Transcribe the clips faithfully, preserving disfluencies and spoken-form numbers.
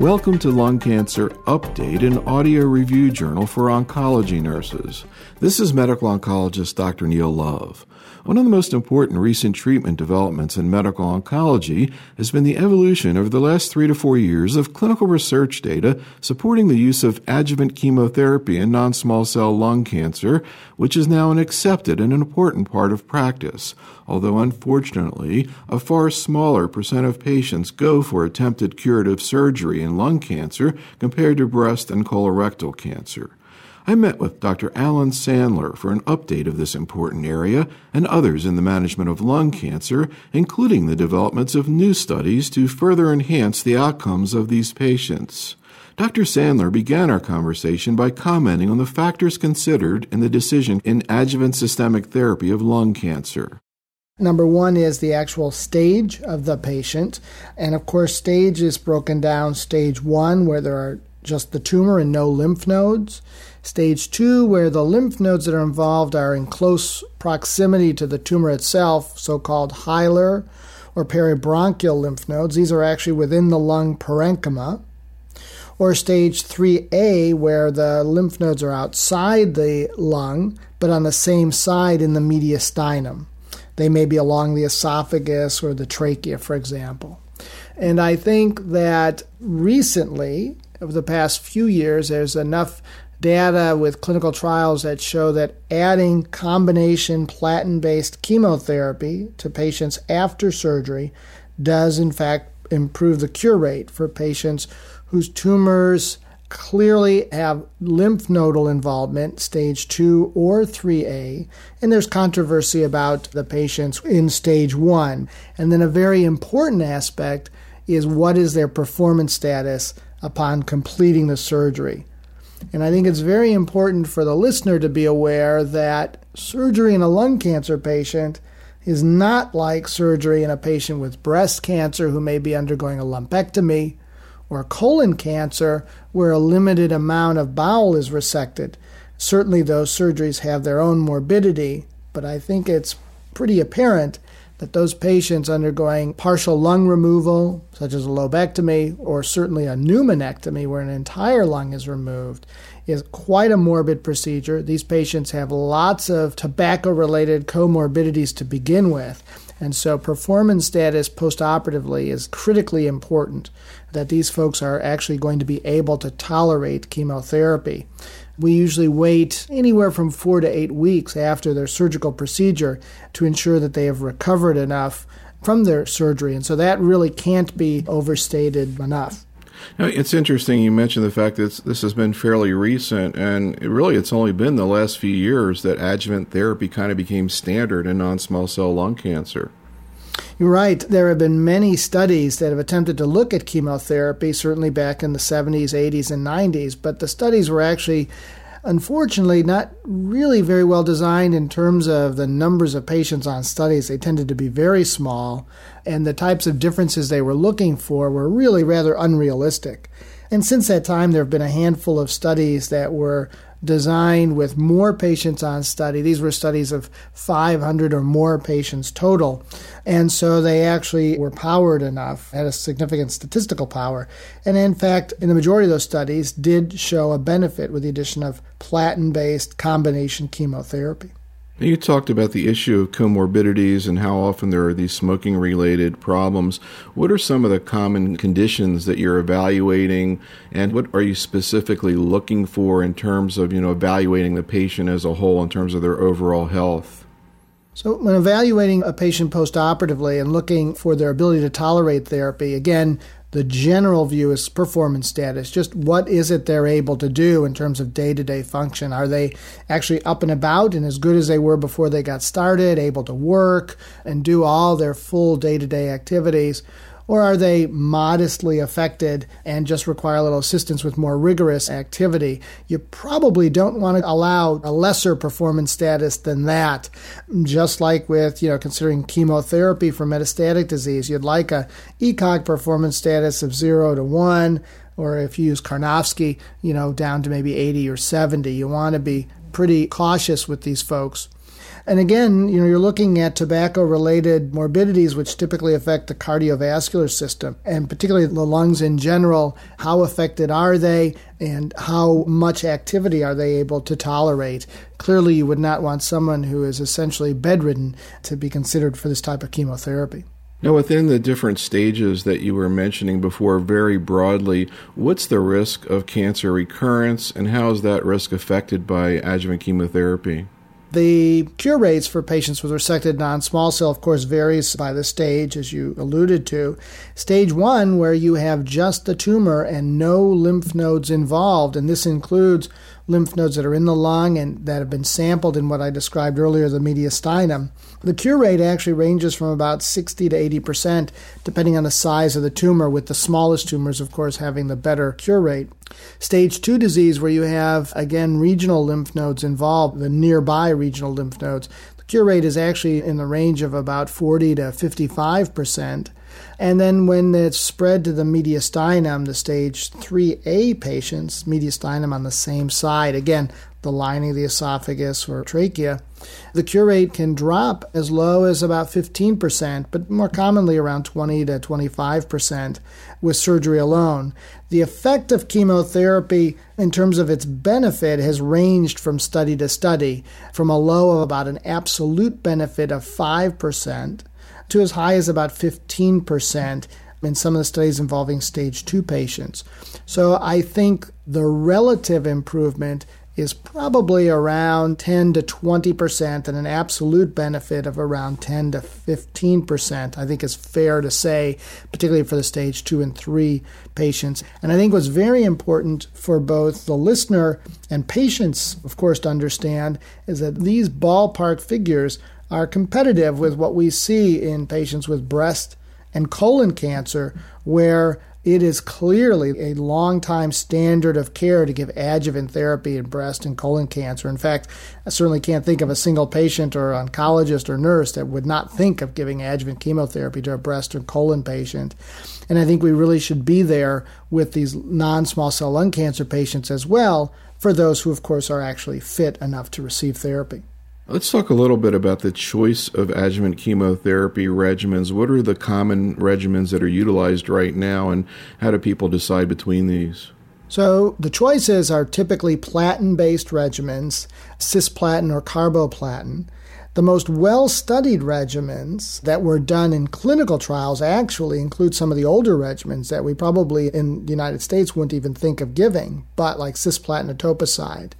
Welcome to Lung Cancer Update, an audio review journal for oncology nurses. This is medical oncologist Doctor Neil Love. One of the most important recent treatment developments in medical oncology has been the evolution over the last three to four years of clinical research data supporting the use of adjuvant chemotherapy in non-small cell lung cancer, which is now an accepted and an important part of practice, although unfortunately, a far smaller percent of patients go for attempted curative surgery in lung cancer compared to breast and colorectal cancer. I met with Doctor Alan Sandler for an update of this important area and others in the management of lung cancer, including the developments of new studies to further enhance the outcomes of these patients. Doctor Sandler began our conversation by commenting on the factors considered in the decision in adjuvant systemic therapy of lung cancer. Number one is the actual stage of the patient. And of course, stage is broken down. Stage one, where there are just the tumor and no lymph nodes. Stage two, where the lymph nodes that are involved are in close proximity to the tumor itself, so-called hilar or peribronchial lymph nodes. These are actually within the lung parenchyma. Or stage three A, where the lymph nodes are outside the lung, but on the same side in the mediastinum. They may be along the esophagus or the trachea, for example. And I think that recently, over the past few years, there's enough data with clinical trials that show that adding combination platin-based chemotherapy to patients after surgery does, in fact, improve the cure rate for patients whose tumors clearly have lymph nodal involvement, stage two or three A, and there's controversy about the patients in stage one. And then a very important aspect is what is their performance status upon completing the surgery. And I think it's very important for the listener to be aware that surgery in a lung cancer patient is not like surgery in a patient with breast cancer who may be undergoing a lumpectomy, or colon cancer, where a limited amount of bowel is resected. Certainly those surgeries have their own morbidity, but I think it's pretty apparent that those patients undergoing partial lung removal, such as a lobectomy, or certainly a pneumonectomy, where an entire lung is removed, is quite a morbid procedure. These patients have lots of tobacco-related comorbidities to begin with. And so performance status postoperatively is critically important, that these folks are actually going to be able to tolerate chemotherapy. We usually wait anywhere from four to eight weeks after their surgical procedure to ensure that they have recovered enough from their surgery. And so that really can't be overstated enough. Now, it's interesting you mentioned the fact that this has been fairly recent, and it really it's only been the last few years that adjuvant therapy kind of became standard in non-small cell lung cancer. You're right. There have been many studies that have attempted to look at chemotherapy, certainly back in the seventies, eighties, and nineties, but the studies were actually, unfortunately, not really very well designed in terms of the numbers of patients on studies. They tended to be very small, and the types of differences they were looking for were really rather unrealistic. And since that time, there have been a handful of studies that were designed with more patients on study. These were studies of five hundred or more patients total. And so they actually were powered enough, had a significant statistical power. And in fact, in the majority of those studies did show a benefit with the addition of platin-based combination chemotherapy. You talked about the issue of comorbidities and how often there are these smoking-related problems. What are some of the common conditions that you're evaluating, and what are you specifically looking for in terms of, you know, evaluating the patient as a whole in terms of their overall health? So when evaluating a patient postoperatively and looking for their ability to tolerate therapy, again, the general view is performance status. Just what is it they're able to do in terms of day-to-day function? Are they actually up and about and as good as they were before they got started, able to work and do all their full day-to-day activities? Or are they modestly affected and just require a little assistance with more rigorous activity? You probably don't want to allow a lesser performance status than that. Just like with, you know, considering chemotherapy for metastatic disease, you'd like a ECOG performance status of zero to one, or if you use Karnofsky, you know, down to maybe eighty or seventy. You want to be pretty cautious with these folks. And again, you know, you're looking at tobacco-related morbidities, which typically affect the cardiovascular system, and particularly the lungs in general. How affected are they, and how much activity are they able to tolerate? Clearly, you would not want someone who is essentially bedridden to be considered for this type of chemotherapy. Now, within the different stages that you were mentioning before, very broadly, what's the risk of cancer recurrence, and how is that risk affected by adjuvant chemotherapy? The cure rates for patients with resected non-small cell, of course, varies by the stage, as you alluded to. Stage one, where you have just the tumor and no lymph nodes involved, and this includes lymph nodes that are in the lung and that have been sampled in what I described earlier, the mediastinum. The cure rate actually ranges from about sixty to eighty percent, depending on the size of the tumor, with the smallest tumors, of course, having the better cure rate. Stage two disease, where you have, again, regional lymph nodes involved, the nearby regional lymph nodes, the cure rate is actually in the range of about forty to fifty-five percent. And then when it's spread to the mediastinum, the stage three A patients, mediastinum on the same side, again, the lining of the esophagus or trachea, the cure rate can drop as low as about fifteen percent, but more commonly around twenty to twenty-five percent with surgery alone. The effect of chemotherapy in terms of its benefit has ranged from study to study, from a low of about an absolute benefit of five percent to as high as about fifteen percent in some of the studies involving stage two patients. So I think the relative improvement is probably around ten to twenty percent and an absolute benefit of around ten to fifteen percent, I think is fair to say, particularly for the stage two and three patients. And I think what's very important for both the listener and patients, of course, to understand is that these ballpark figures are competitive with what we see in patients with breast and colon cancer, where it is clearly a long-time standard of care to give adjuvant therapy in breast and colon cancer. In fact, I certainly can't think of a single patient or oncologist or nurse that would not think of giving adjuvant chemotherapy to a breast or colon patient. And I think we really should be there with these non-small cell lung cancer patients as well, for those who, of course, are actually fit enough to receive therapy. Let's talk a little bit about the choice of adjuvant chemotherapy regimens. What are the common regimens that are utilized right now, and how do people decide between these? So the choices are typically platin-based regimens, cisplatin or carboplatin. The most well-studied regimens that were done in clinical trials actually include some of the older regimens that we probably in the United States wouldn't even think of giving, but like cisplatin, etoposide.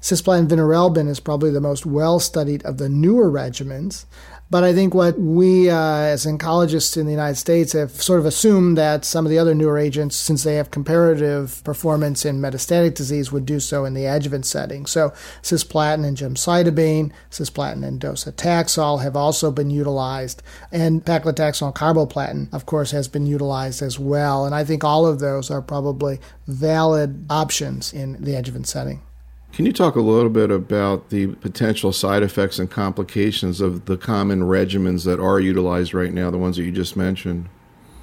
Cisplatin vinorelbine is probably the most well-studied of the newer regimens. But I think what we uh, as oncologists in the United States have sort of assumed that some of the other newer agents, since they have comparative performance in metastatic disease, would do so in the adjuvant setting. So cisplatin and gemcitabine, cisplatin and docetaxel have also been utilized, and paclitaxel and carboplatin, of course, has been utilized as well. And I think all of those are probably valid options in the adjuvant setting. Can you talk a little bit about the potential side effects and complications of the common regimens that are utilized right now, the ones that you just mentioned?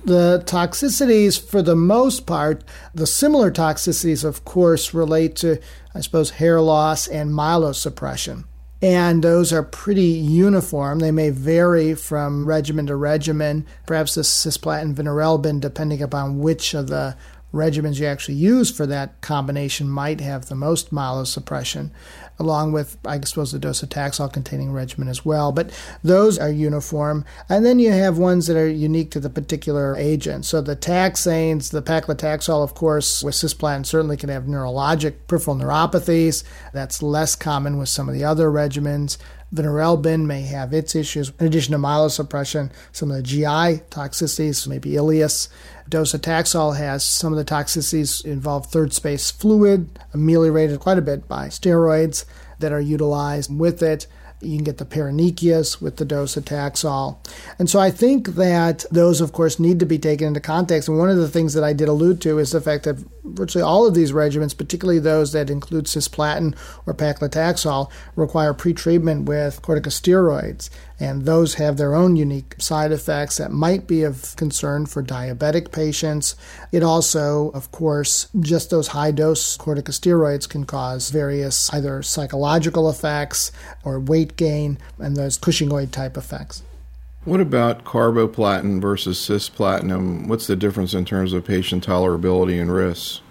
The toxicities, for the most part, the similar toxicities, of course, relate to, I suppose, hair loss and myelosuppression. And those are pretty uniform. They may vary from regimen to regimen, perhaps the cisplatin vinorelbine, depending upon which of the regimens you actually use for that combination might have the most myelosuppression, along with, I suppose, the docetaxel-containing regimen as well. But those are uniform. And then you have ones that are unique to the particular agent. So the taxanes, the paclitaxel, of course, with cisplatin certainly can have neurologic peripheral neuropathies. That's less common with some of the other regimens. Vinorelbine may have its issues. In addition to myelosuppression, some of the G I toxicities, maybe ileus. Docetaxel has some of the toxicities involve third space fluid, ameliorated quite a bit by steroids that are utilized with it. You can get the paronychias with the docetaxel. And so I think that those, of course, need to be taken into context. And one of the things that I did allude to is the fact that virtually all of these regimens, particularly those that include cisplatin or paclitaxel, require pretreatment with corticosteroids. and those have their own unique side effects that might be of concern for diabetic patients. It also, of course, just those high-dose corticosteroids can cause various either psychological effects or weight gain and those Cushingoid-type effects. What about carboplatin versus cisplatin? What's the difference in terms of patient tolerability and risks?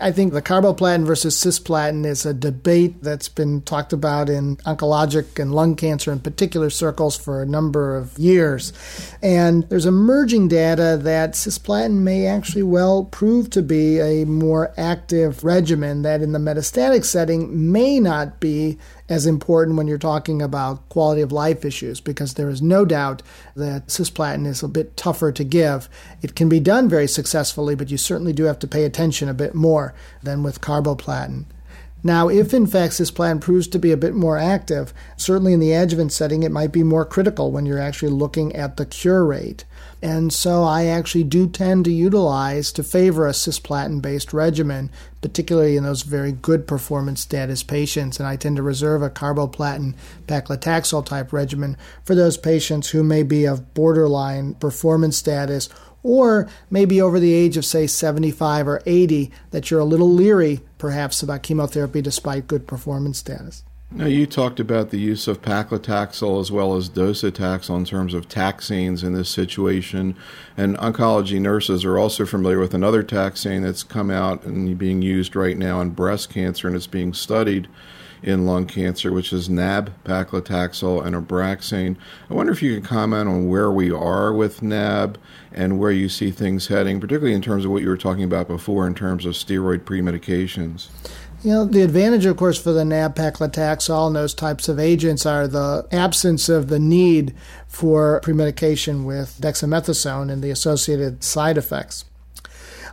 I think the carboplatin versus cisplatin is a debate that's been talked about in oncologic and lung cancer in particular circles for a number of years. And there's emerging data that cisplatin may actually well prove to be a more active regimen that in the metastatic setting may not be as important when you're talking about quality of life issues, because there is no doubt that cisplatin is a bit tougher to give. It can be done very successfully, but you certainly do have to pay attention a bit more than with carboplatin. Now, if in fact cisplatin proves to be a bit more active, certainly in the adjuvant setting, it might be more critical when you're actually looking at the cure rate. And so I actually do tend to utilize, to favor a cisplatin-based regimen, particularly in those very good performance status patients. And I tend to reserve a carboplatin paclitaxel type regimen for those patients who may be of borderline performance status or maybe over the age of, say, seventy-five or eighty, that you're a little leery, perhaps, about chemotherapy despite good performance status. Now, you talked about the use of paclitaxel as well as docetaxel in terms of taxanes in this situation, and oncology nurses are also familiar with another taxane that's come out and being used right now in breast cancer, and it's being studied in lung cancer, which is N A B, paclitaxel, and Abraxane. I wonder if you could comment on where we are with N A B and where you see things heading, particularly in terms of what you were talking about before in terms of steroid premedications. You know, the advantage, of course, for the N A B, paclitaxel, and those types of agents are the absence of the need for premedication with dexamethasone and the associated side effects.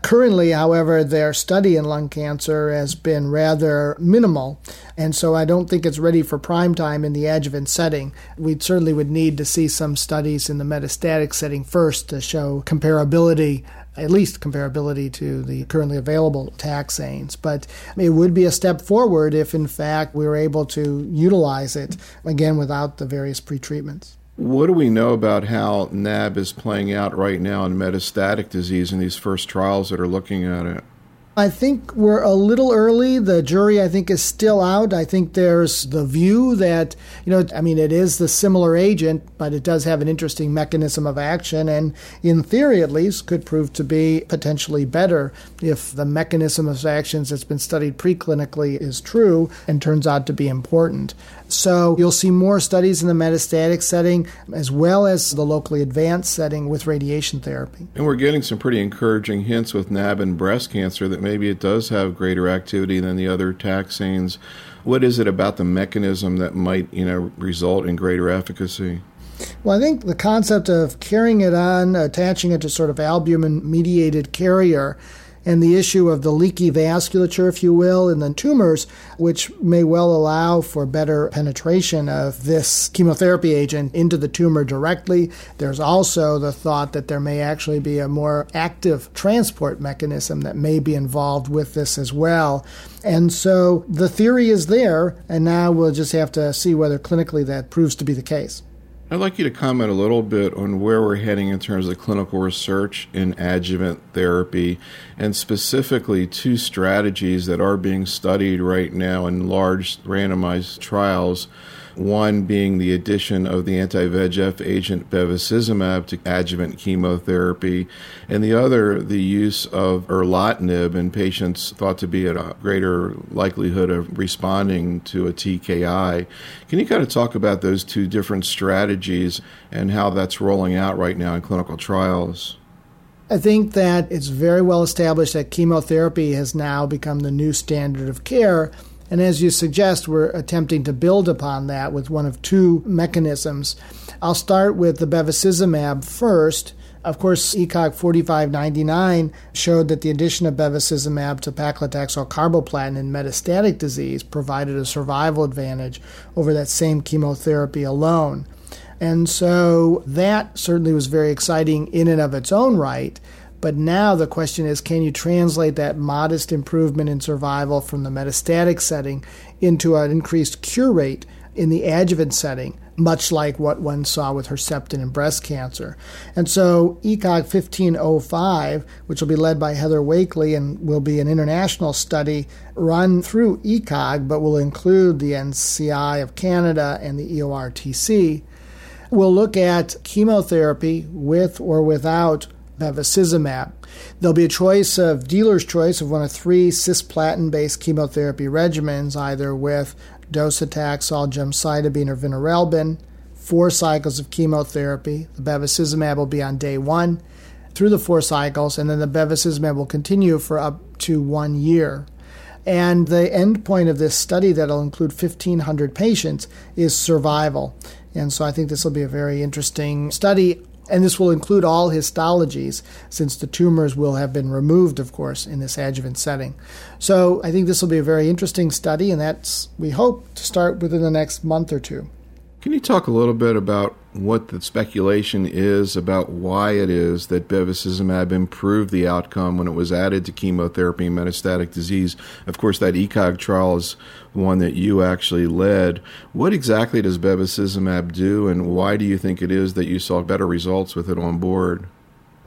Currently, however, their study in lung cancer has been rather minimal, and so I don't think it's ready for prime time in the adjuvant setting. We certainly would need to see some studies in the metastatic setting first to show comparability, at least comparability to the currently available taxanes. But it would be a step forward if, in fact, we were able to utilize it, again, without the various pretreatments. What do we know about how N A B is playing out right now in metastatic disease in these first trials that are looking at it? I think we're a little early. The jury, I think, is still out. I think there's the view that, you know, I mean, it is the similar agent, but it does have an interesting mechanism of action and, in theory at least, could prove to be potentially better if the mechanism of actions that's been studied preclinically is true and turns out to be important. So you'll see more studies in the metastatic setting as well as the locally advanced setting with radiation therapy. And we're getting some pretty encouraging hints with N A B and breast cancer that maybe it does have greater activity than the other taxanes. What is it about the mechanism that might, you know, result in greater efficacy? Well, I think the concept of carrying it on, attaching it to sort of albumin-mediated carrier, and the issue of the leaky vasculature, if you will, in the tumors, which may well allow for better penetration of this chemotherapy agent into the tumor directly. There's also the thought that there may actually be a more active transport mechanism that may be involved with this as well. And so the theory is there, and now we'll just have to see whether clinically that proves to be the case. I'd like you to comment a little bit on where we're heading in terms of clinical research in adjuvant therapy, and specifically two strategies that are being studied right now in large randomized trials, one being the addition of the anti-V E G F agent bevacizumab to adjuvant chemotherapy, and the other, the use of erlotinib in patients thought to be at a greater likelihood of responding to a T K I. Can you kind of talk about those two different strategies and how that's rolling out right now in clinical trials? I think that it's very well established that chemotherapy has now become the new standard of care. And as you suggest, we're attempting to build upon that with one of two mechanisms. I'll start with the bevacizumab first. Of course, E C O G forty-five ninety-nine showed that the addition of bevacizumab to paclitaxel carboplatin in metastatic disease provided a survival advantage over that same chemotherapy alone. And so that certainly was very exciting in and of its own right. But now the question is, can you translate that modest improvement in survival from the metastatic setting into an increased cure rate in the adjuvant setting, much like what one saw with Herceptin in breast cancer. And so E C O G fifteen oh five, which will be led by Heather Wakeley and will be an international study run through E C O G, but will include the N C I of Canada and the E O R T C, will look at chemotherapy with or without bevacizumab. There'll be a choice of dealer's choice of one of three cisplatin-based chemotherapy regimens, either with docetaxel, gemcitabine, or vinorelbine, four cycles of chemotherapy. The bevacizumab will be on day one through the four cycles, and then the bevacizumab will continue for up to one year. And the endpoint of this study that'll include fifteen hundred patients is survival. And so I think this will be a very interesting study, and this will include all histologies, since the tumors will have been removed, of course, in this adjuvant setting. So I think this will be a very interesting study, and that's, we hope, to start within the next month or two. Can you talk a little bit about what the speculation is about why it is that bevacizumab improved the outcome when it was added to chemotherapy and metastatic disease? Of course, that E C O G trial is one that you actually led. What exactly does bevacizumab do, and why do you think it is that you saw better results with it on board?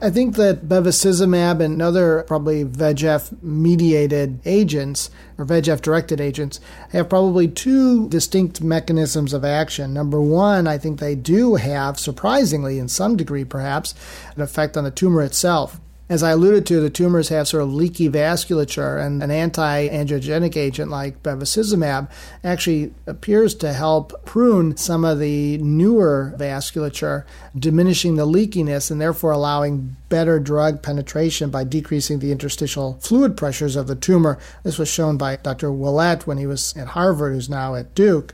I think that bevacizumab and other probably V E G F-mediated agents or V E G F-directed agents have probably two distinct mechanisms of action. Number one, I think they do have, surprisingly in some degree perhaps, an effect on the tumor itself. As I alluded to, the tumors have sort of leaky vasculature, and an anti-angiogenic agent like bevacizumab actually appears to help prune some of the newer vasculature, diminishing the leakiness and therefore allowing better drug penetration by decreasing the interstitial fluid pressures of the tumor. This was shown by Doctor Willett when he was at Harvard, who's now at Duke,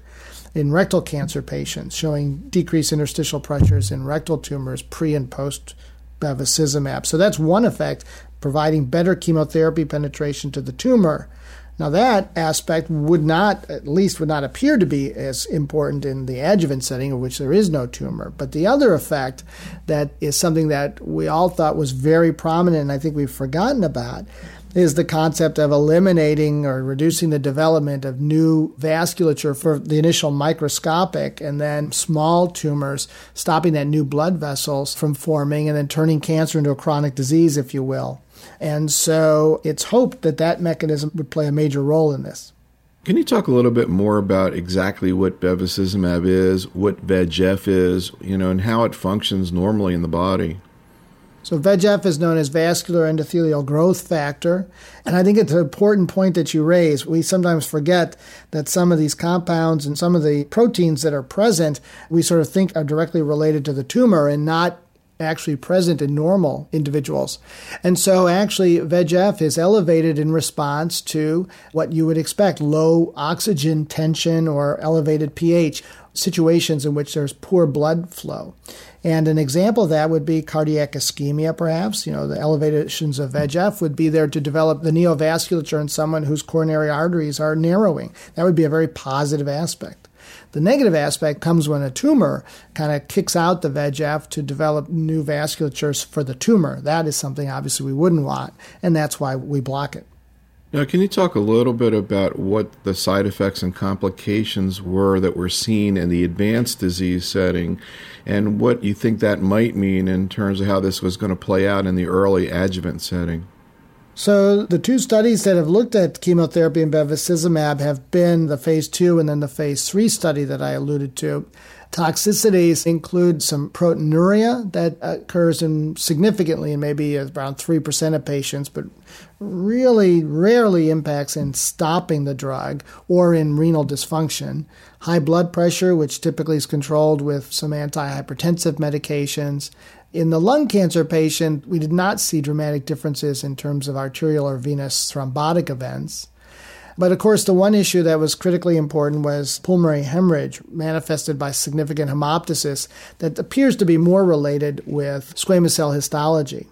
in rectal cancer patients, showing decreased interstitial pressures in rectal tumors pre and post bevacizumab. So that's one effect, providing better chemotherapy penetration to the tumor. Now that aspect would not, at least would not appear to be as important in the adjuvant setting, in which there is no tumor. But the other effect that is something that we all thought was very prominent, and I think we've forgotten about, is the concept of eliminating or reducing the development of new vasculature for the initial microscopic and then small tumors, stopping that new blood vessels from forming and then turning cancer into a chronic disease, if you will. And so it's hoped that that mechanism would play a major role in this. Can you talk a little bit more about exactly what bevacizumab is, what V E G F is, you know, and how it functions normally in the body? So V E G F is known as vascular endothelial growth factor, and I think it's an important point that you raise. We sometimes forget that some of these compounds and some of the proteins that are present, we sort of think are directly related to the tumor and not actually present in normal individuals. And so actually V E G F is elevated in response to what you would expect, low oxygen tension or elevated pH, situations in which there's poor blood flow. And an example of that would be cardiac ischemia, perhaps. You know, the elevations of V E G F would be there to develop the neovasculature in someone whose coronary arteries are narrowing. That would be a very positive aspect. The negative aspect comes when a tumor kind of kicks out the V E G F to develop new vasculatures for the tumor. That is something obviously we wouldn't want, and that's why we block it. Now, can you talk a little bit about what the side effects and complications were that were seen in the advanced disease setting and what you think that might mean in terms of how this was going to play out in the early adjuvant setting? So the two studies that have looked at chemotherapy and bevacizumab have been the phase two and then the phase three study that I alluded to. Toxicities include some proteinuria that occurs in significantly in maybe around three percent of patients, but really rarely impacts in stopping the drug or in renal dysfunction. High blood pressure, which typically is controlled with some antihypertensive medications. In the lung cancer patient, we did not see dramatic differences in terms of arterial or venous thrombotic events. But of course, the one issue that was critically important was pulmonary hemorrhage manifested by significant hemoptysis that appears to be more related with squamous cell histology.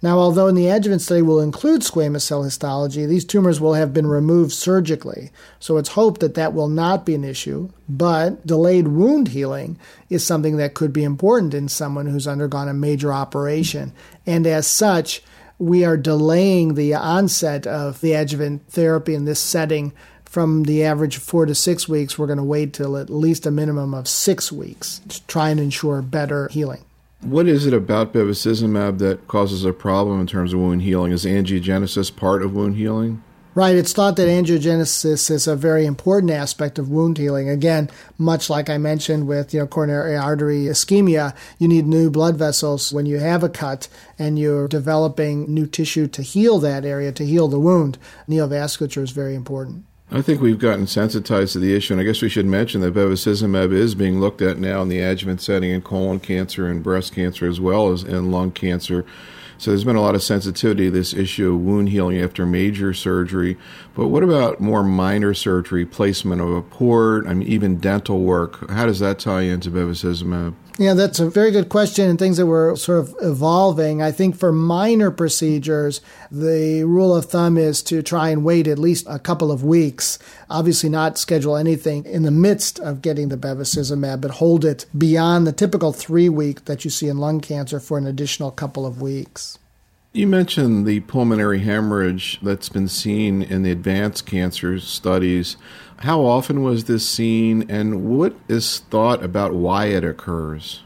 Now, although in the adjuvant study will include squamous cell histology, these tumors will have been removed surgically. So it's hoped that that will not be an issue, but delayed wound healing is something that could be important in someone who's undergone a major operation. And as such, we are delaying the onset of the adjuvant therapy in this setting from the average of four to six weeks, we're going to wait till at least a minimum of six weeks to try and ensure better healing. What is it about bevacizumab that causes a problem in terms of wound healing? Is angiogenesis part of wound healing? Right. It's thought that angiogenesis is a very important aspect of wound healing. Again, much like I mentioned with, you know, coronary artery ischemia, you need new blood vessels when you have a cut and you're developing new tissue to heal that area, to heal the wound. Neovasculature is very important. I think we've gotten sensitized to the issue, and I guess we should mention that bevacizumab is being looked at now in the adjuvant setting in colon cancer and breast cancer as well as in lung cancer. So there's been a lot of sensitivity to this issue of wound healing after major surgery. But what about more minor surgery, placement of a port, I mean, even dental work? How does that tie into bevacizumab? Yeah, that's a very good question and things that were sort of evolving. I think for minor procedures, the rule of thumb is to try and wait at least a couple of weeks, obviously not schedule anything in the midst of getting the bevacizumab, but hold it beyond the typical three week that you see in lung cancer for an additional couple of weeks. You mentioned the pulmonary hemorrhage that's been seen in the advanced cancer studies. How often was this seen, and what is thought about why it occurs?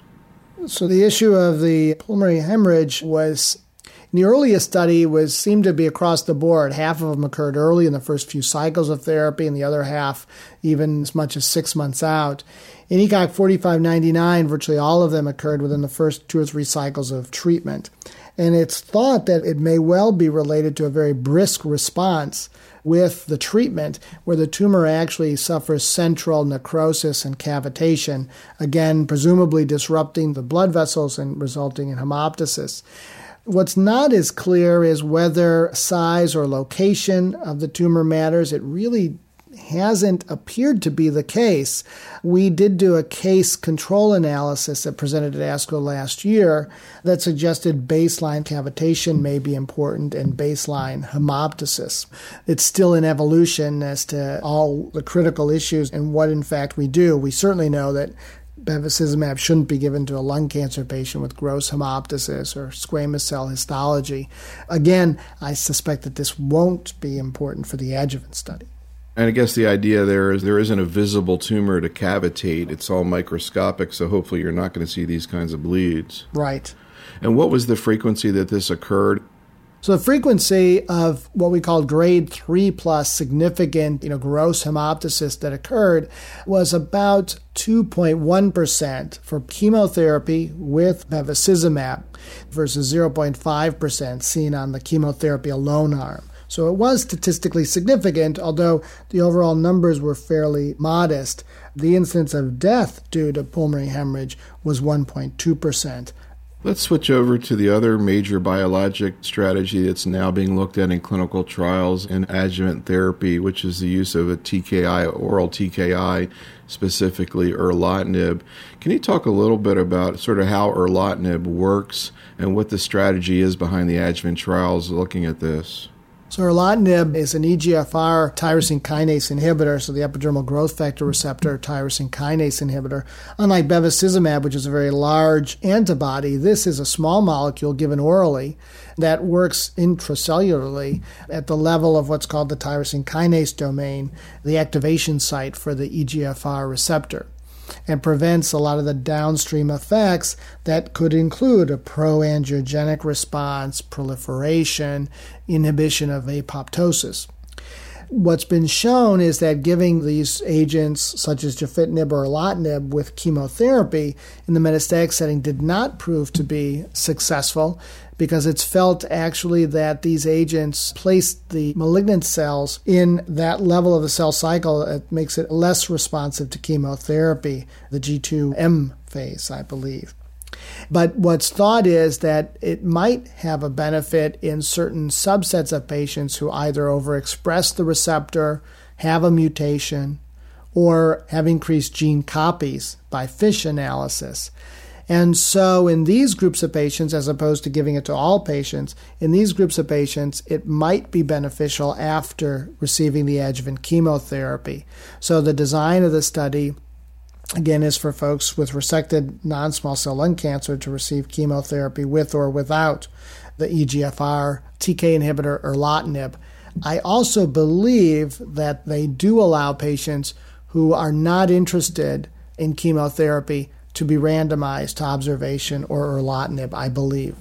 So the issue of the pulmonary hemorrhage was, in the earliest study, was seemed to be across the board. Half of them occurred early in the first few cycles of therapy, and the other half even as much as six months out. In E C O G forty-five ninety-nine, virtually all of them occurred within the first two or three cycles of treatment. And it's thought that it may well be related to a very brisk response with the treatment, where the tumor actually suffers central necrosis and cavitation, again, presumably disrupting the blood vessels and resulting in hemoptysis. What's not as clear is whether size or location of the tumor matters. It really hasn't appeared to be the case. We did do a case control analysis that presented at ASCO last year that suggested baseline cavitation may be important and baseline hemoptysis. It's still in evolution as to all the critical issues and what, in fact, we do. We certainly know that bevacizumab shouldn't be given to a lung cancer patient with gross hemoptysis or squamous cell histology. Again, I suspect that this won't be important for the adjuvant study. And I guess the idea there is there isn't a visible tumor to cavitate. It's all microscopic, so hopefully you're not going to see these kinds of bleeds. Right. And what was the frequency that this occurred? So the frequency of what we call grade three plus significant, you know, gross hemoptysis that occurred was about two point one percent for chemotherapy with bevacizumab versus zero point five percent seen on the chemotherapy alone arm. So it was statistically significant, although the overall numbers were fairly modest. The incidence of death due to pulmonary hemorrhage was one point two percent. Let's switch over to the other major biologic strategy that's now being looked at in clinical trials in adjuvant therapy, which is the use of a T K I, oral T K I, specifically erlotinib. Can you talk a little bit about sort of how erlotinib works and what the strategy is behind the adjuvant trials looking at this? So erlotinib is an E G F R tyrosine kinase inhibitor, so the epidermal growth factor receptor tyrosine kinase inhibitor. Unlike bevacizumab, which is a very large antibody, this is a small molecule given orally that works intracellularly at the level of what's called the tyrosine kinase domain, the activation site for the E G F R receptor, and prevents a lot of the downstream effects that could include a pro-angiogenic response, proliferation, inhibition of apoptosis. What's been shown is that giving these agents, such as gefitinib or erlotinib, with chemotherapy in the metastatic setting did not prove to be successful, because it's felt actually that these agents place the malignant cells in that level of the cell cycle that makes it less responsive to chemotherapy, the G two M phase, I believe. But what's thought is that it might have a benefit in certain subsets of patients who either overexpress the receptor, have a mutation, or have increased gene copies by FISH analysis. And so in these groups of patients, as opposed to giving it to all patients, in these groups of patients, it might be beneficial after receiving the adjuvant chemotherapy. So the design of the study, again, is for folks with resected non-small cell lung cancer to receive chemotherapy with or without the E G F R T K inhibitor erlotinib. I also believe that they do allow patients who are not interested in chemotherapy to be randomized to observation or erlotinib, I believe.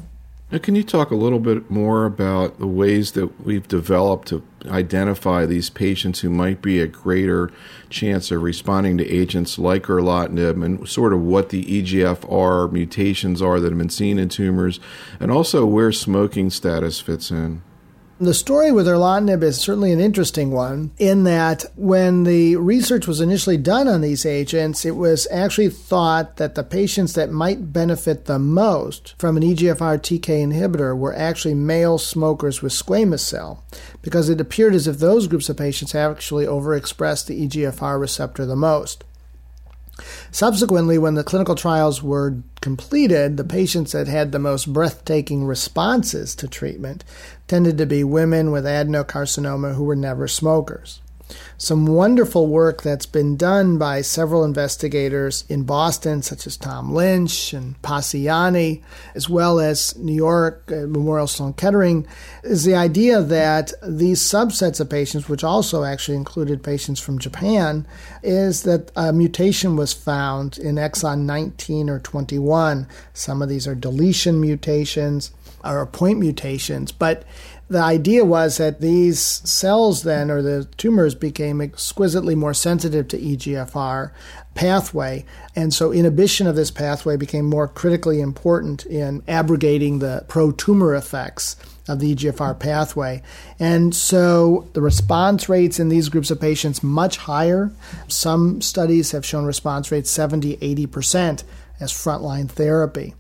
Now, can you talk a little bit more about the ways that we've developed to identify these patients who might be at greater chance of responding to agents like erlotinib, and sort of what the E G F R mutations are that have been seen in tumors, and also where smoking status fits in? The story with erlotinib is certainly an interesting one, in that when the research was initially done on these agents, it was actually thought that the patients that might benefit the most from an E G F R T K inhibitor were actually male smokers with squamous cell, because it appeared as if those groups of patients actually overexpressed the E G F R receptor the most. Subsequently, when the clinical trials were completed, the patients that had the most breathtaking responses to treatment tended to be women with adenocarcinoma who were never smokers. Some wonderful work that's been done by several investigators in Boston, such as Tom Lynch and Passiani, as well as New York, uh, Memorial Sloan Kettering, is the idea that these subsets of patients, which also actually included patients from Japan, is that a mutation was found in exon nineteen or twenty-one. Some of these are deletion mutations or point mutations, but the idea was that these cells then, or the tumors, became exquisitely more sensitive to E G F R pathway, and so inhibition of this pathway became more critically important in abrogating the pro-tumor effects of the E G F R pathway. And so the response rates in these groups of patients much higher. Some studies have shown response rates seventy, eighty percent as frontline therapy.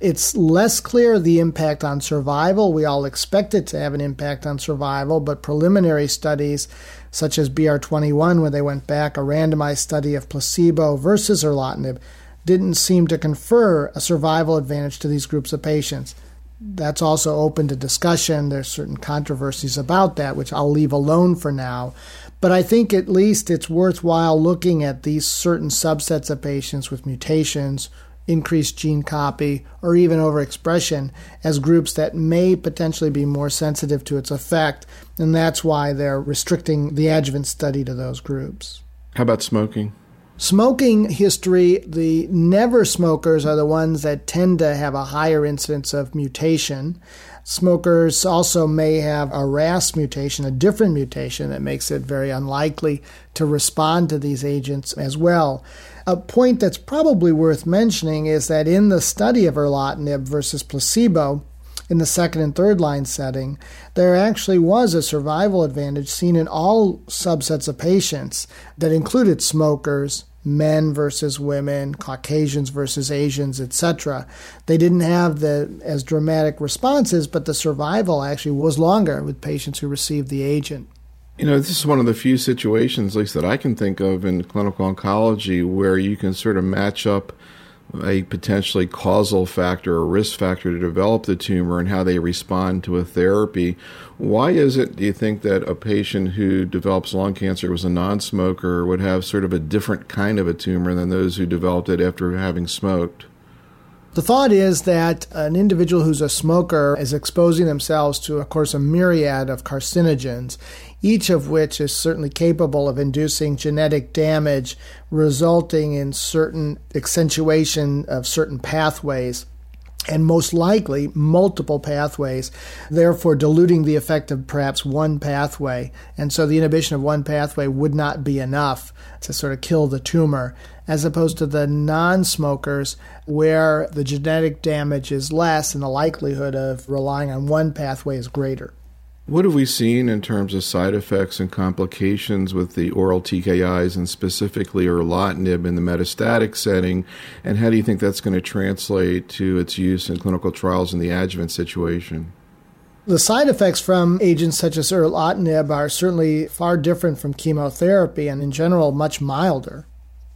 It's less clear the impact on survival. We all expect it to have an impact on survival, but preliminary studies such as B R twenty-one, where they went back, a randomized study of placebo versus erlotinib, didn't seem to confer a survival advantage to these groups of patients. That's also open to discussion. There's certain controversies about that, which I'll leave alone for now. But I think at least it's worthwhile looking at these certain subsets of patients with mutations, increased gene copy, or even overexpression as groups that may potentially be more sensitive to its effect, and that's why they're restricting the adjuvant study to those groups. How about smoking? Smoking history, the never smokers are the ones that tend to have a higher incidence of mutation. Smokers also may have a R A S mutation, a different mutation that makes it very unlikely to respond to these agents as well. A point that's probably worth mentioning is that in the study of erlotinib versus placebo, in the second and third line setting, there actually was a survival advantage seen in all subsets of patients that included smokers, men versus women, Caucasians versus Asians, et cetera. They didn't have the as dramatic responses, but the survival actually was longer with patients who received the agent. You know, this is one of the few situations, at least that I can think of in clinical oncology, where you can sort of match up a potentially causal factor or risk factor to develop the tumor and how they respond to a therapy. Why is it, do you think, that a patient who develops lung cancer was a non-smoker would have sort of a different kind of a tumor than those who developed it after having smoked? The thought is that an individual who's a smoker is exposing themselves to, of course, a myriad of carcinogens, each of which is certainly capable of inducing genetic damage, resulting in certain accentuation of certain pathways, and most likely multiple pathways, therefore diluting the effect of perhaps one pathway. And so the inhibition of one pathway would not be enough to sort of kill the tumor, as opposed to the non-smokers where the genetic damage is less and the likelihood of relying on one pathway is greater. What have we seen in terms of side effects and complications with the oral T K Is, and specifically erlotinib in the metastatic setting, and how do you think that's going to translate to its use in clinical trials in the adjuvant situation? The side effects from agents such as erlotinib are certainly far different from chemotherapy and in general much milder.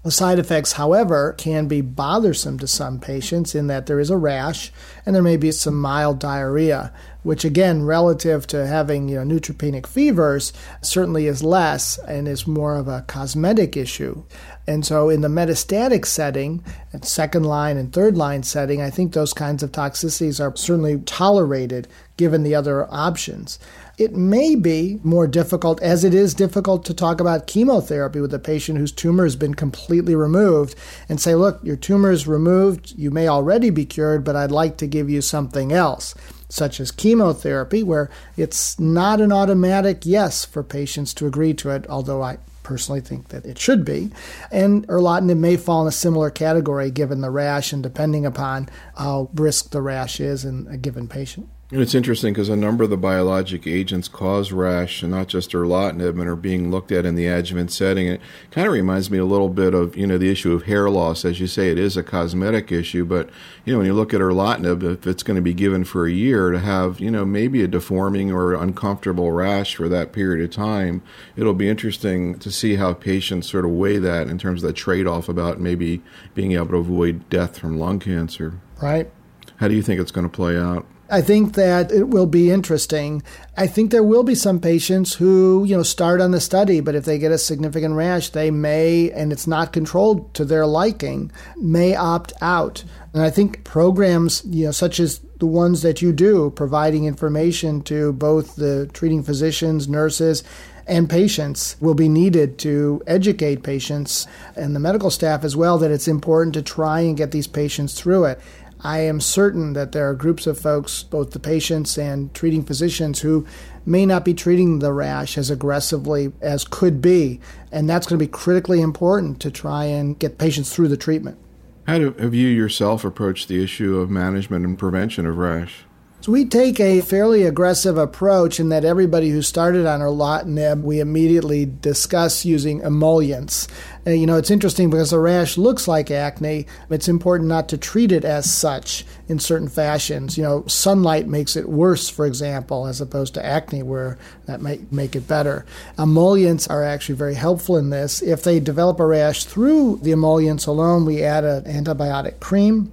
The side effects, however, can be bothersome to some patients in that there is a rash and there may be some mild diarrhea, which again, relative to having you know, neutropenic fevers, certainly is less and is more of a cosmetic issue. And so in the metastatic setting, second line and third line setting, I think those kinds of toxicities are certainly tolerated given the other options. It may be more difficult, as it is difficult to talk about chemotherapy with a patient whose tumor has been completely removed and say, look, your tumor is removed, you may already be cured, but I'd like to give you something else, such as chemotherapy, where it's not an automatic yes for patients to agree to it, although I personally think that it should be. And erlotinib may fall in a similar category given the rash and depending upon how brisk the rash is in a given patient. It's interesting because a number of the biologic agents cause rash, and not just erlotinib, and are being looked at in the adjuvant setting. It kind of reminds me a little bit of, you know, the issue of hair loss. As you say, it is a cosmetic issue, but, you know, when you look at erlotinib, if it's going to be given for a year to have, you know, maybe a deforming or uncomfortable rash for that period of time, it'll be interesting to see how patients sort of weigh that in terms of the trade-off about maybe being able to avoid death from lung cancer. Right. How do you think it's going to play out? I think that it will be interesting. I think there will be some patients who, you know, start on the study, but if they get a significant rash, they may, and it's not controlled to their liking, may opt out. And I think programs, you know, such as the ones that you do, providing information to both the treating physicians, nurses, and patients will be needed to educate patients and the medical staff as well that it's important to try and get these patients through it. I am certain that there are groups of folks, both the patients and treating physicians, who may not be treating the rash as aggressively as could be. And that's going to be critically important to try and get patients through the treatment. How do, have you yourself approached the issue of management and prevention of rash? So we take a fairly aggressive approach in that everybody who started on erlotinib, we immediately discuss using emollients. And, you know, it's interesting because the rash looks like acne. It's important not to treat it as such in certain fashions. You know, sunlight makes it worse, for example, as opposed to acne where that might make it better. Emollients are actually very helpful in this. If they develop a rash through the emollients alone, we add an antibiotic cream.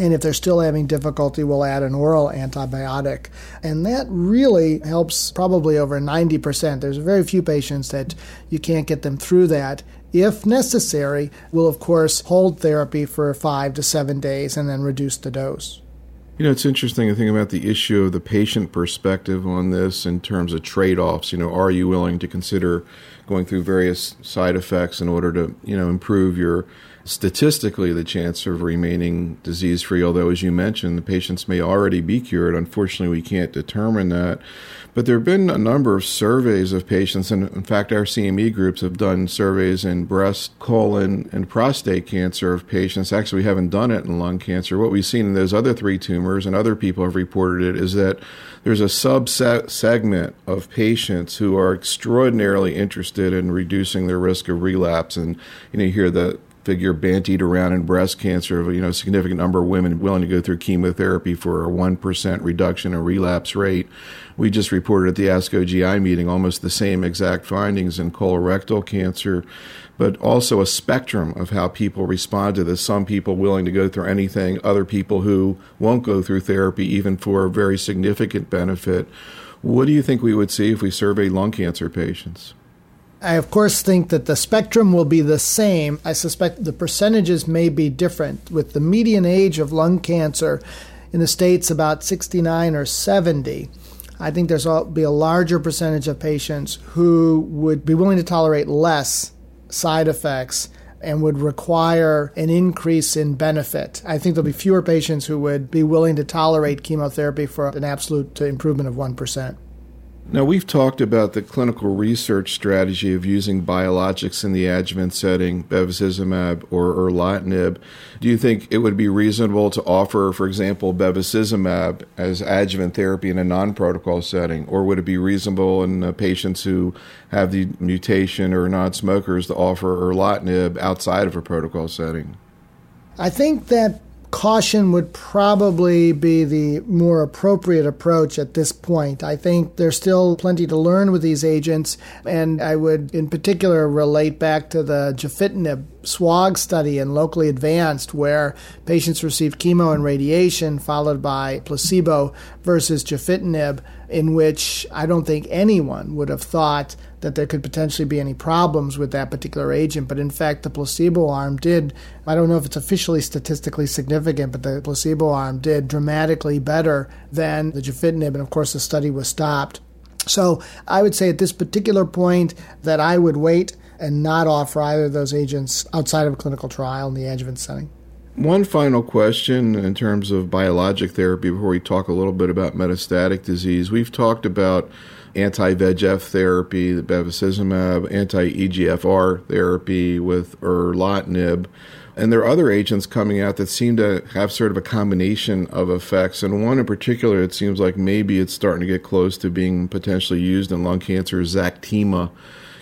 And if they're still having difficulty, we'll add an oral antibiotic. And that really helps probably over ninety percent. There's very few patients that you can't get them through that. If necessary, we'll, of course, hold therapy for five to seven days and then reduce the dose. You know, it's interesting to think about the issue of the patient perspective on this in terms of trade-offs. You know, are you willing to consider going through various side effects in order to, you know, improve your statistically the chance of remaining disease-free, although, as you mentioned, the patients may already be cured. Unfortunately, we can't determine that. But there have been a number of surveys of patients, and in fact, our C M E groups have done surveys in breast, colon, and prostate cancer of patients. Actually, we haven't done it in lung cancer. What we've seen in those other three tumors, and other people have reported it, is that there's a subsegment of patients who are extraordinarily interested in reducing their risk of relapse. And, you know, you hear the figure bantied around in breast cancer of, you know, a significant number of women willing to go through chemotherapy for a one percent reduction in relapse rate. We just reported at the ASCO G I meeting almost the same exact findings in colorectal cancer, but also a spectrum of how people respond to this. Some people willing to go through anything, other people who won't go through therapy even for a very significant benefit. What do you think we would see if we surveyed lung cancer patients? I, of course, think that the spectrum will be the same. I suspect the percentages may be different. With the median age of lung cancer in the States about sixty-nine or seventy, I think there's all, be a larger percentage of patients who would be willing to tolerate less side effects and would require an increase in benefit. I think there'll be fewer patients who would be willing to tolerate chemotherapy for an absolute improvement of one percent. Now, we've talked about the clinical research strategy of using biologics in the adjuvant setting, bevacizumab or erlotinib. Do you think it would be reasonable to offer, for example, bevacizumab as adjuvant therapy in a non-protocol setting? Or would it be reasonable in uh, patients who have the mutation or non-smokers to offer erlotinib outside of a protocol setting? I think that caution would probably be the more appropriate approach at this point. I think there's still plenty to learn with these agents, and I would in particular relate back to the gefitinib SWOG study in locally advanced, where patients received chemo and radiation followed by placebo versus gefitinib, in which I don't think anyone would have thought that there could potentially be any problems with that particular agent. But in fact, the placebo arm did, I don't know if it's officially statistically significant, but the placebo arm did dramatically better than the gefitinib. And of course, the study was stopped. So I would say at this particular point that I would wait and not offer either of those agents outside of a clinical trial in the adjuvant setting. One final question in terms of biologic therapy before we talk a little bit about metastatic disease. We've talked about anti-V E G F therapy, the bevacizumab, anti-E G F R therapy with erlotinib. And there are other agents coming out that seem to have sort of a combination of effects. And one in particular, it seems like maybe it's starting to get close to being potentially used in lung cancer, Zactima.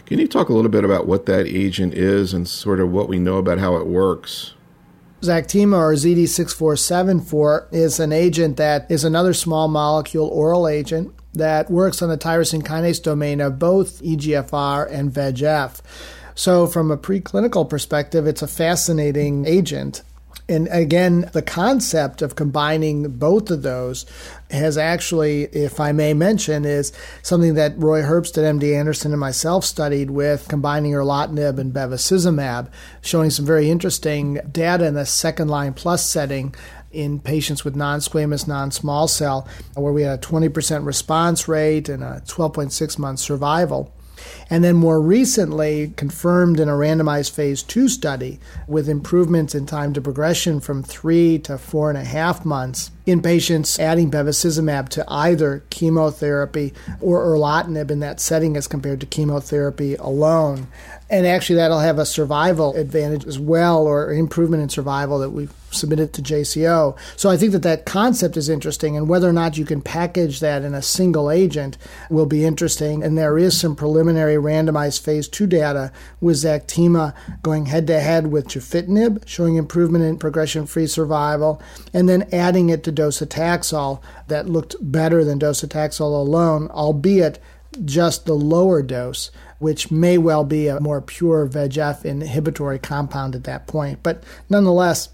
Can you talk a little bit about what that agent is and sort of what we know about how it works? Zactima, or Z D six four seven four, is an agent that is another small molecule oral agent that works on the tyrosine kinase domain of both E G F R and V E G F. So from a preclinical perspective, it's a fascinating agent. And again, the concept of combining both of those has actually, if I may mention, is something that Roy Herbst at M D Anderson and myself studied with combining erlotinib and bevacizumab, showing some very interesting data in the second-line plus setting in patients with non-squamous, non-small cell, where we had a twenty percent response rate and a twelve point six month survival. And then more recently confirmed in a randomized phase two study with improvements in time to progression from three to four and a half months in patients adding bevacizumab to either chemotherapy or erlotinib in that setting as compared to chemotherapy alone. And actually that'll have a survival advantage as well, or improvement in survival that we've submitted to J C O. So I think that that concept is interesting, and whether or not you can package that in a single agent will be interesting. And there is some preliminary randomized phase two data with Zactima going head-to-head with gefitinib, showing improvement in progression-free survival, and then adding it to docetaxel that looked better than docetaxel alone, albeit just the lower dose, which may well be a more pure V E G F inhibitory compound at that point. But nonetheless,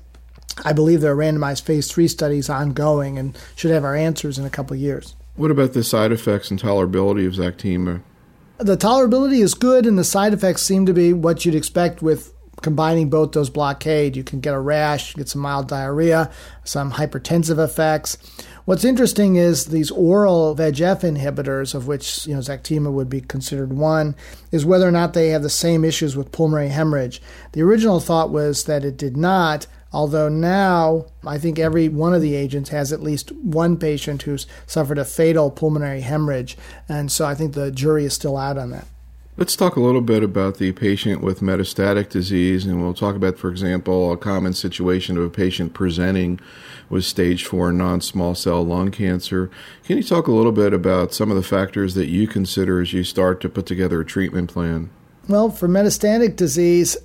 I believe there are randomized phase three studies ongoing and should have our answers in a couple of years. What about the side effects and tolerability of Zactima? The tolerability is good, and the side effects seem to be what you'd expect with combining both those blockade. You can get a rash, you get some mild diarrhea, some hypertensive effects. What's interesting is these oral V E G F inhibitors, of which, you know, Zactima would be considered one, is whether or not they have the same issues with pulmonary hemorrhage. The original thought was that it did not, although now I think every one of the agents has at least one patient who's suffered a fatal pulmonary hemorrhage. And so I think the jury is still out on that. Let's talk a little bit about the patient with metastatic disease, and we'll talk about, for example, a common situation of a patient presenting with stage four non-small cell lung cancer. Can you talk a little bit about some of the factors that you consider as you start to put together a treatment plan? Well, for metastatic disease,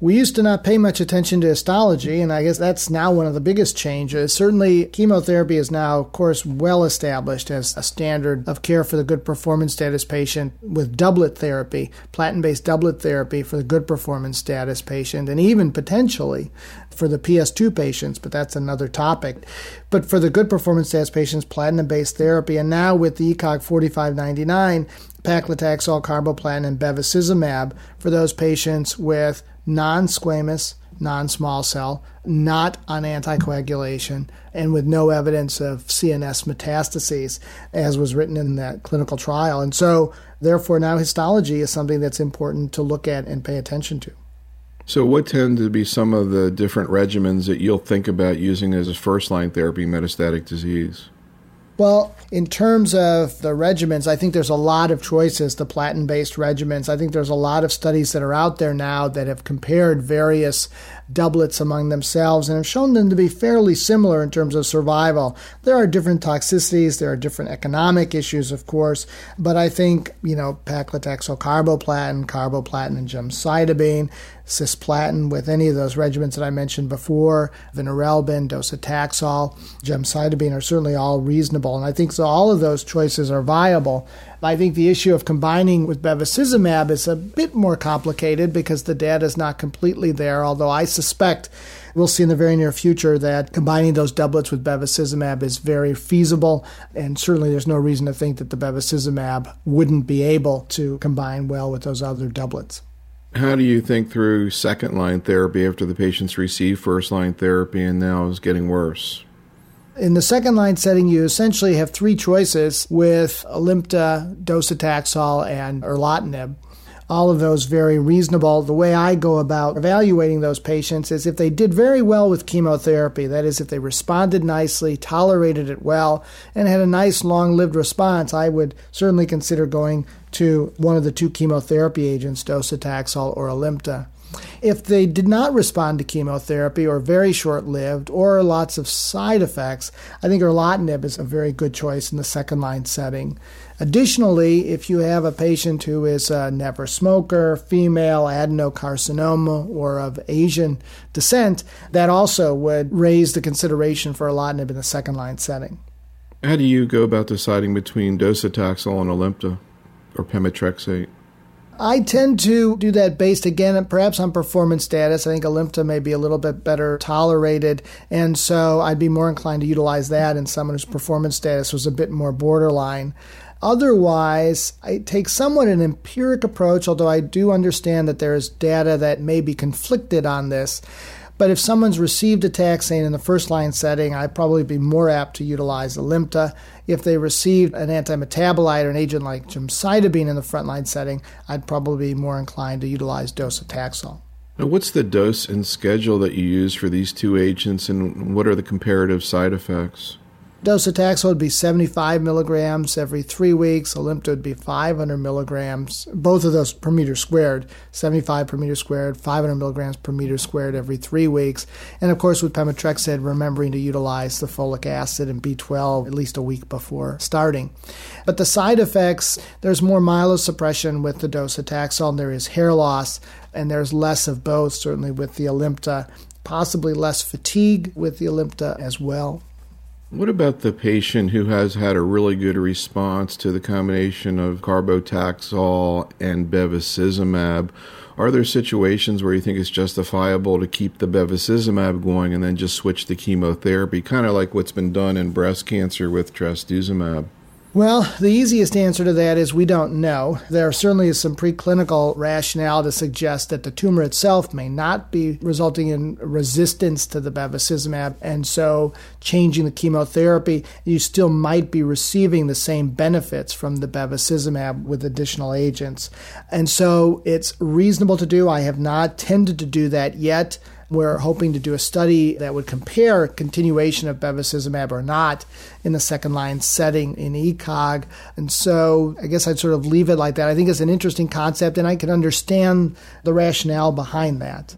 we used to not pay much attention to histology, and I guess that's now one of the biggest changes. Certainly, chemotherapy is now, of course, well established as a standard of care for the good performance status patient, with doublet therapy, platinum-based doublet therapy for the good performance status patient, and even potentially for the P S two patients, but that's another topic. But for the good performance status patients, platinum-based therapy, and now with the E C O G forty-five ninety-nine, paclitaxel, carboplatin, and bevacizumab for those patients with non-squamous, non-small cell, not on anticoagulation, and with no evidence of C N S metastases, as was written in that clinical trial. And so, therefore, now histology is something that's important to look at and pay attention to. So what tend to be some of the different regimens that you'll think about using as a first-line therapy metastatic disease? Well, in terms of the regimens, I think there's a lot of choices, the platinum-based regimens. I think there's a lot of studies that are out there now that have compared various doublets among themselves and have shown them to be fairly similar in terms of survival. There are different toxicities. There are different economic issues, of course. But I think, you know, paclitaxel, carboplatin, carboplatin, and gemcitabine, cisplatin with any of those regimens that I mentioned before, vinorelbine, docetaxel, gemcitabine are certainly all reasonable. And I think so all of those choices are viable. I think the issue of combining with bevacizumab is a bit more complicated because the data is not completely there, although I suspect we'll see in the very near future that combining those doublets with bevacizumab is very feasible, and certainly there's no reason to think that the bevacizumab wouldn't be able to combine well with those other doublets. How do you think through second-line therapy after the patients receive first-line therapy and now is getting worse? In the second-line setting, you essentially have three choices with Alimta, docetaxel, and erlotinib. All of those very reasonable. The way I go about evaluating those patients is if they did very well with chemotherapy, that is, if they responded nicely, tolerated it well, and had a nice long-lived response, I would certainly consider going to one of the two chemotherapy agents, docetaxel or Alimta. If they did not respond to chemotherapy or very short-lived or lots of side effects, I think erlotinib is a very good choice in the second-line setting. Additionally, if you have a patient who is a never smoker, female, adenocarcinoma, or of Asian descent, that also would raise the consideration for erlotinib in the second-line setting. How do you go about deciding between docetaxel and Alimta or pemetrexate? I tend to do that based, again, perhaps on performance status. I think Alimta may be a little bit better tolerated, and so I'd be more inclined to utilize that in someone whose performance status was a bit more borderline. Otherwise, I take somewhat an empiric approach, although I do understand that there is data that may be conflicted on this. But if someone's received a taxane in the first-line setting, I'd probably be more apt to utilize Alimta. If they received an antimetabolite or an agent like gemcitabine in the front-line setting, I'd probably be more inclined to utilize docetaxel. Now, what's the dose and schedule that you use for these two agents, and what are the comparative side effects? Docetaxel would be seventy-five milligrams every three weeks. Alimta would be five hundred milligrams, both of those per meter squared, seventy-five per meter squared, five hundred milligrams per meter squared every three weeks. And, of course, with pemetrexed, remembering to utilize the folic acid and B twelve at least a week before starting. But the side effects, there's more myelosuppression with the docetaxel, and there is hair loss, and there's less of both, certainly with the Alimta, possibly less fatigue with the Alimta as well. What about the patient who has had a really good response to the combination of carboplatin and bevacizumab? Are there situations where you think it's justifiable to keep the bevacizumab going and then just switch to chemotherapy, kind of like what's been done in breast cancer with trastuzumab? Well, the easiest answer to that is we don't know. There certainly is some preclinical rationale to suggest that the tumor itself may not be resulting in resistance to the bevacizumab, and so changing the chemotherapy, you still might be receiving the same benefits from the bevacizumab with additional agents. And so it's reasonable to do. I have not tended to do that yet. We're hoping to do a study that would compare continuation of bevacizumab or not in the second-line setting in ECOG. And so I guess I'd sort of leave it like that. I think it's an interesting concept, and I can understand the rationale behind that.